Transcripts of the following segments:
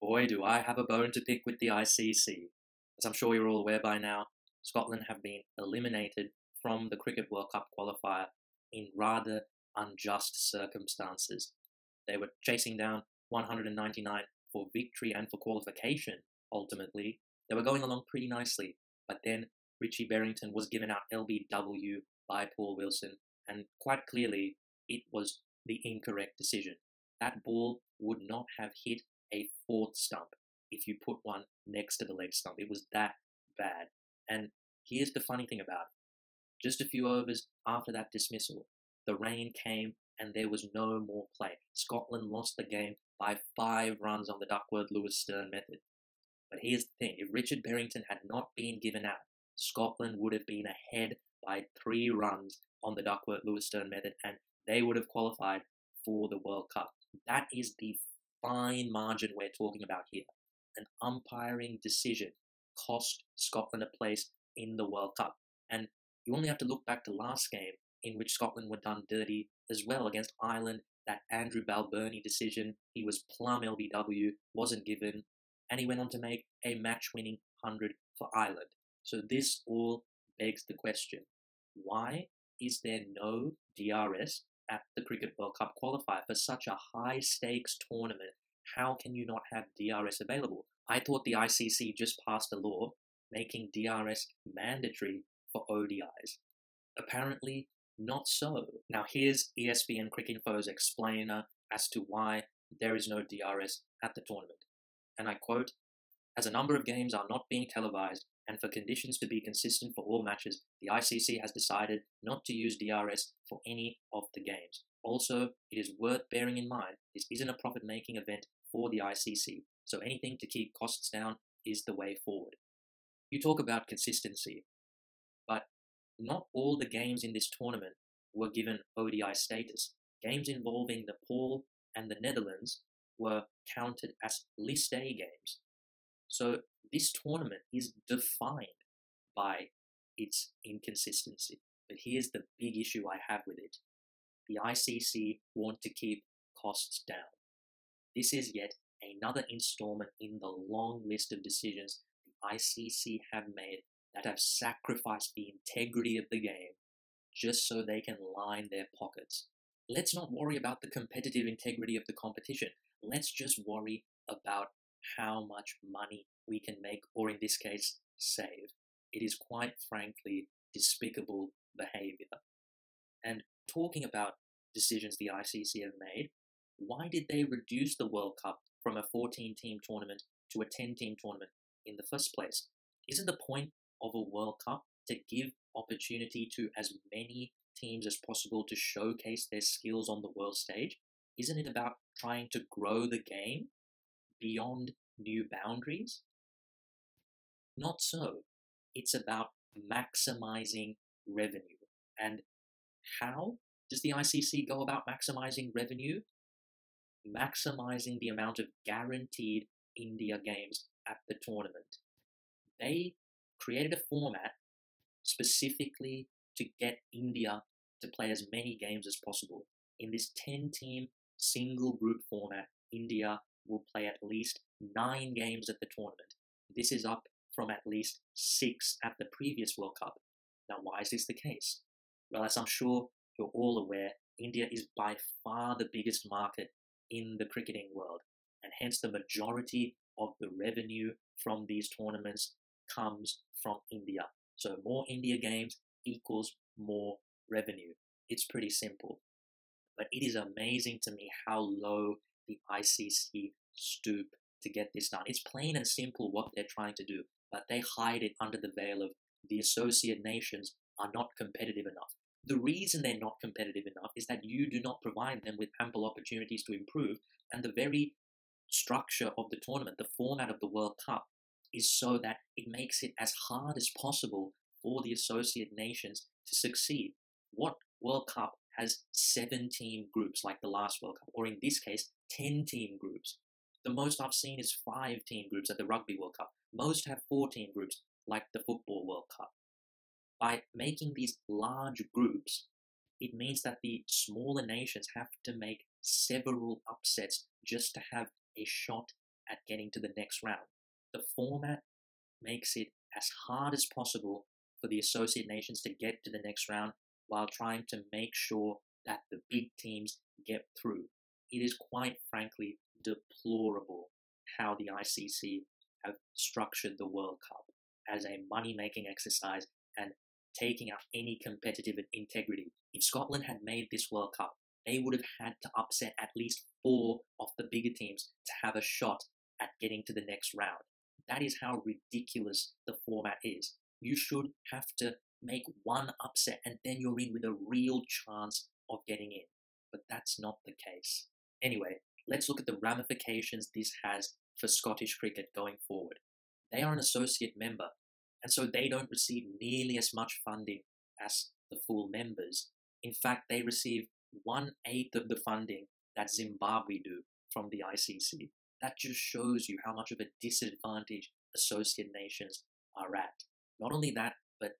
Boy, do I have a bone to pick with the ICC. As I'm sure you're all aware by now, Scotland have been eliminated from the Cricket World Cup Qualifier in rather unjust circumstances. They were chasing down 199 for victory and for qualification, ultimately. They were going along pretty nicely, but then Richie Berrington was given out LBW by Paul Wilson, and quite clearly, it was the incorrect decision. That ball would not have hit a fourth stump if you put one next to the leg stump. It was that bad. And here's the funny thing about it. Just a few overs after that dismissal, the rain came and there was no more play. Scotland lost the game by 5 runs on the Duckworth-Lewis Stern method. But here's the thing. If Richard Berrington had not been given out, Scotland would have been ahead by 3 runs on the Duckworth-Lewis Stern method, and they would have qualified for the World Cup. That is the fine margin we're talking about here. An umpiring decision cost Scotland a place in the World Cup. And you only have to look back to last game, in which Scotland were done dirty as well against Ireland. That Andrew Balbirnie decision, he was plumb LBW, wasn't given, and he went on to make a match-winning 100 for Ireland. So this all begs the question, why is there no DRS at the Cricket World Cup Qualifier for such a high-stakes tournament? How can you not have DRS available? I thought the ICC just passed a law making DRS mandatory for ODIs. Apparently, not so. Now here's ESPN Cricket Info's explainer as to why there is no DRS at the tournament. And I quote, "As a number of games are not being televised, and for conditions to be consistent for all matches, the ICC has decided not to use DRS for any of the games. Also, it is worth bearing in mind, this isn't a profit-making event for the ICC, so anything to keep costs down is the way forward." You talk about consistency, but not all the games in this tournament were given ODI status. Games involving Nepal and the Netherlands were counted as List A games. So this tournament is defined by its inconsistency. But here's the big issue I have with it. The ICC want to keep costs down. This is yet another installment in the long list of decisions the ICC have made that have sacrificed the integrity of the game just so they can line their pockets. Let's not worry about the competitive integrity of the competition. Let's just worry about how much money we can make, or in this case, save. It is quite frankly despicable behavior. And talking about decisions the ICC have made, why did they reduce the World Cup from a 14-team tournament to a 10-team tournament in the first place? Isn't the point of a World Cup to give opportunity to as many teams as possible to showcase their skills on the world stage? Isn't it about trying to grow the game beyond new boundaries? Not so. It's about maximizing revenue. And how does the ICC go about maximizing revenue? Maximizing the amount of guaranteed India games at the tournament. They created a format specifically to get India to play as many games as possible. In this 10-team single group format, India will play at least 9 games at the tournament. This is up from at least 6 at the previous World Cup. Now, why is this the case? Well, as I'm sure you're all aware, India is by far the biggest market in the cricketing world, and hence the majority of the revenue from these tournaments comes from India. So more India games equals more revenue. It's pretty simple. But it is amazing to me how low the ICC stoop to get this done. It's plain and simple what they're trying to do, but they hide it under the veil of the associate nations are not competitive enough. The reason they're not competitive enough is that you do not provide them with ample opportunities to improve, and the very structure of the tournament, the format of the World Cup, is so that it makes it as hard as possible for the associate nations to succeed. What World Cup has 7-team groups like the last World Cup, or in this case, 10-team groups? The most I've seen is 5-team groups at the Rugby World Cup. Most have 4-team groups like the Football World Cup. By making these large groups, it means that the smaller nations have to make several upsets just to have a shot at getting to the next round. The format makes it as hard as possible for the associate nations to get to the next round while trying to make sure that the big teams get through. It is quite frankly deplorable how the ICC have structured the World Cup as a money-making exercise and taking out any competitive integrity. If Scotland had made this World Cup, they would have had to upset at least 4 of the bigger teams to have a shot at getting to the next round. That is how ridiculous the format is. You should have to make one upset and then you're in with a real chance of getting in. But that's not the case. Anyway, let's look at the ramifications this has for Scottish cricket going forward. They are an associate member, and so they don't receive nearly as much funding as the full members. In fact, they receive 1/8 of the funding that Zimbabwe do from the ICC. That just shows you how much of a disadvantage associate nations are at. Not only that, but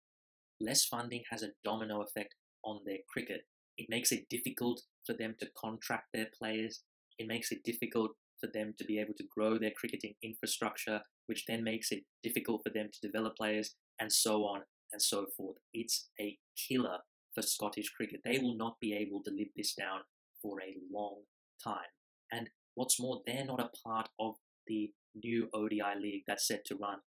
less funding has a domino effect on their cricket. It makes it difficult for them to contract their players. It makes it difficult for them to be able to grow their cricketing infrastructure, which then makes it difficult for them to develop players, and so on and so forth. It's a killer for Scottish cricket. They will not be able to live this down for a long time. And what's more, they're not a part of the new ODI League that's set to run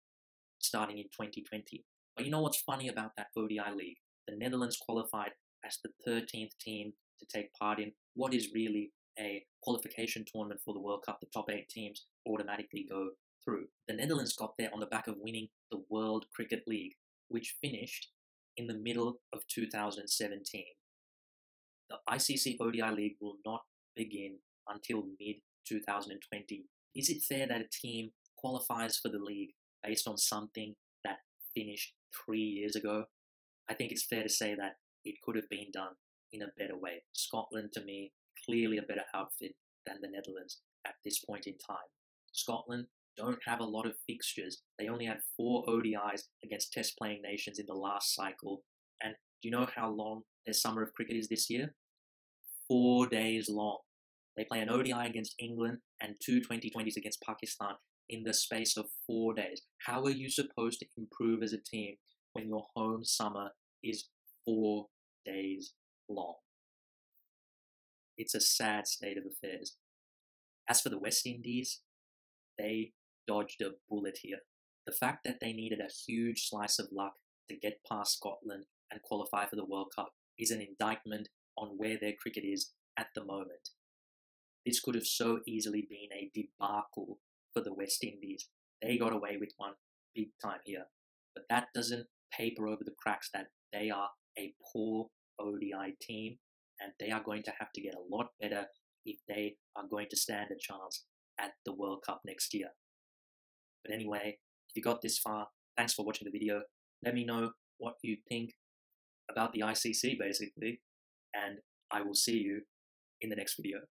starting in 2020. But you know what's funny about that ODI League? The Netherlands qualified as the 13th team to take part in what is really a qualification tournament for the World Cup. The top 8 teams automatically go through. The Netherlands got there on the back of winning the World Cricket League, which finished in the middle of 2017. The ICC ODI League will not begin until mid-2020. Is it fair that a team qualifies for the league based on something that finished 3 years ago? I think it's fair to say that it could have been done in a better way. Scotland, to me, clearly a better outfit than the Netherlands at this point in time. Scotland don't have a lot of fixtures. They only had 4 ODIs against test-playing nations in the last cycle. And do you know how long their summer of cricket is this year? 4 days long. They play an ODI against England and 2 T20s against Pakistan in the space of 4 days. How are you supposed to improve as a team when your home summer is 4 days long? It's a sad state of affairs. As for the West Indies, they dodged a bullet here. The fact that they needed a huge slice of luck to get past Scotland and qualify for the World Cup is an indictment on where their cricket is at the moment. This could have so easily been a debacle for the West Indies. They got away with one big time here. But that doesn't paper over the cracks that they are a poor ODI team, and they are going to have to get a lot better if they are going to stand a chance at the World Cup next year. But anyway, if you got this far, thanks for watching the video. Let me know what you think about the ICC, basically, and I will see you in the next video.